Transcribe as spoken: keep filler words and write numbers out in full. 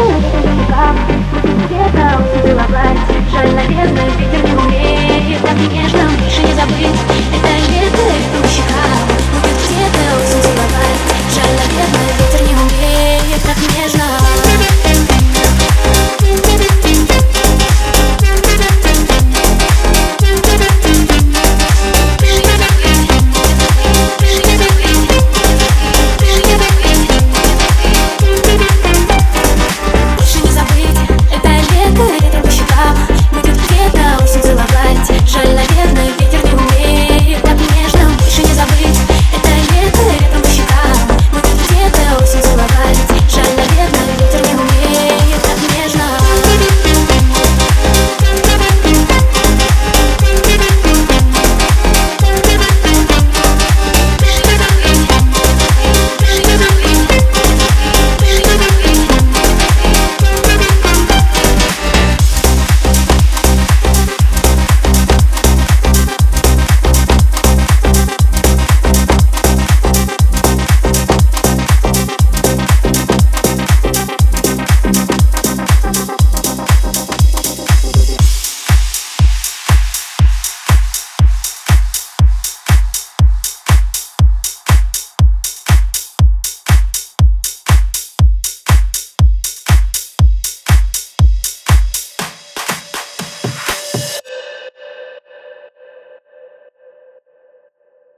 Где-то он забыл область, жаль, наверное, ветер не умеет, так нежно лучше не забыть.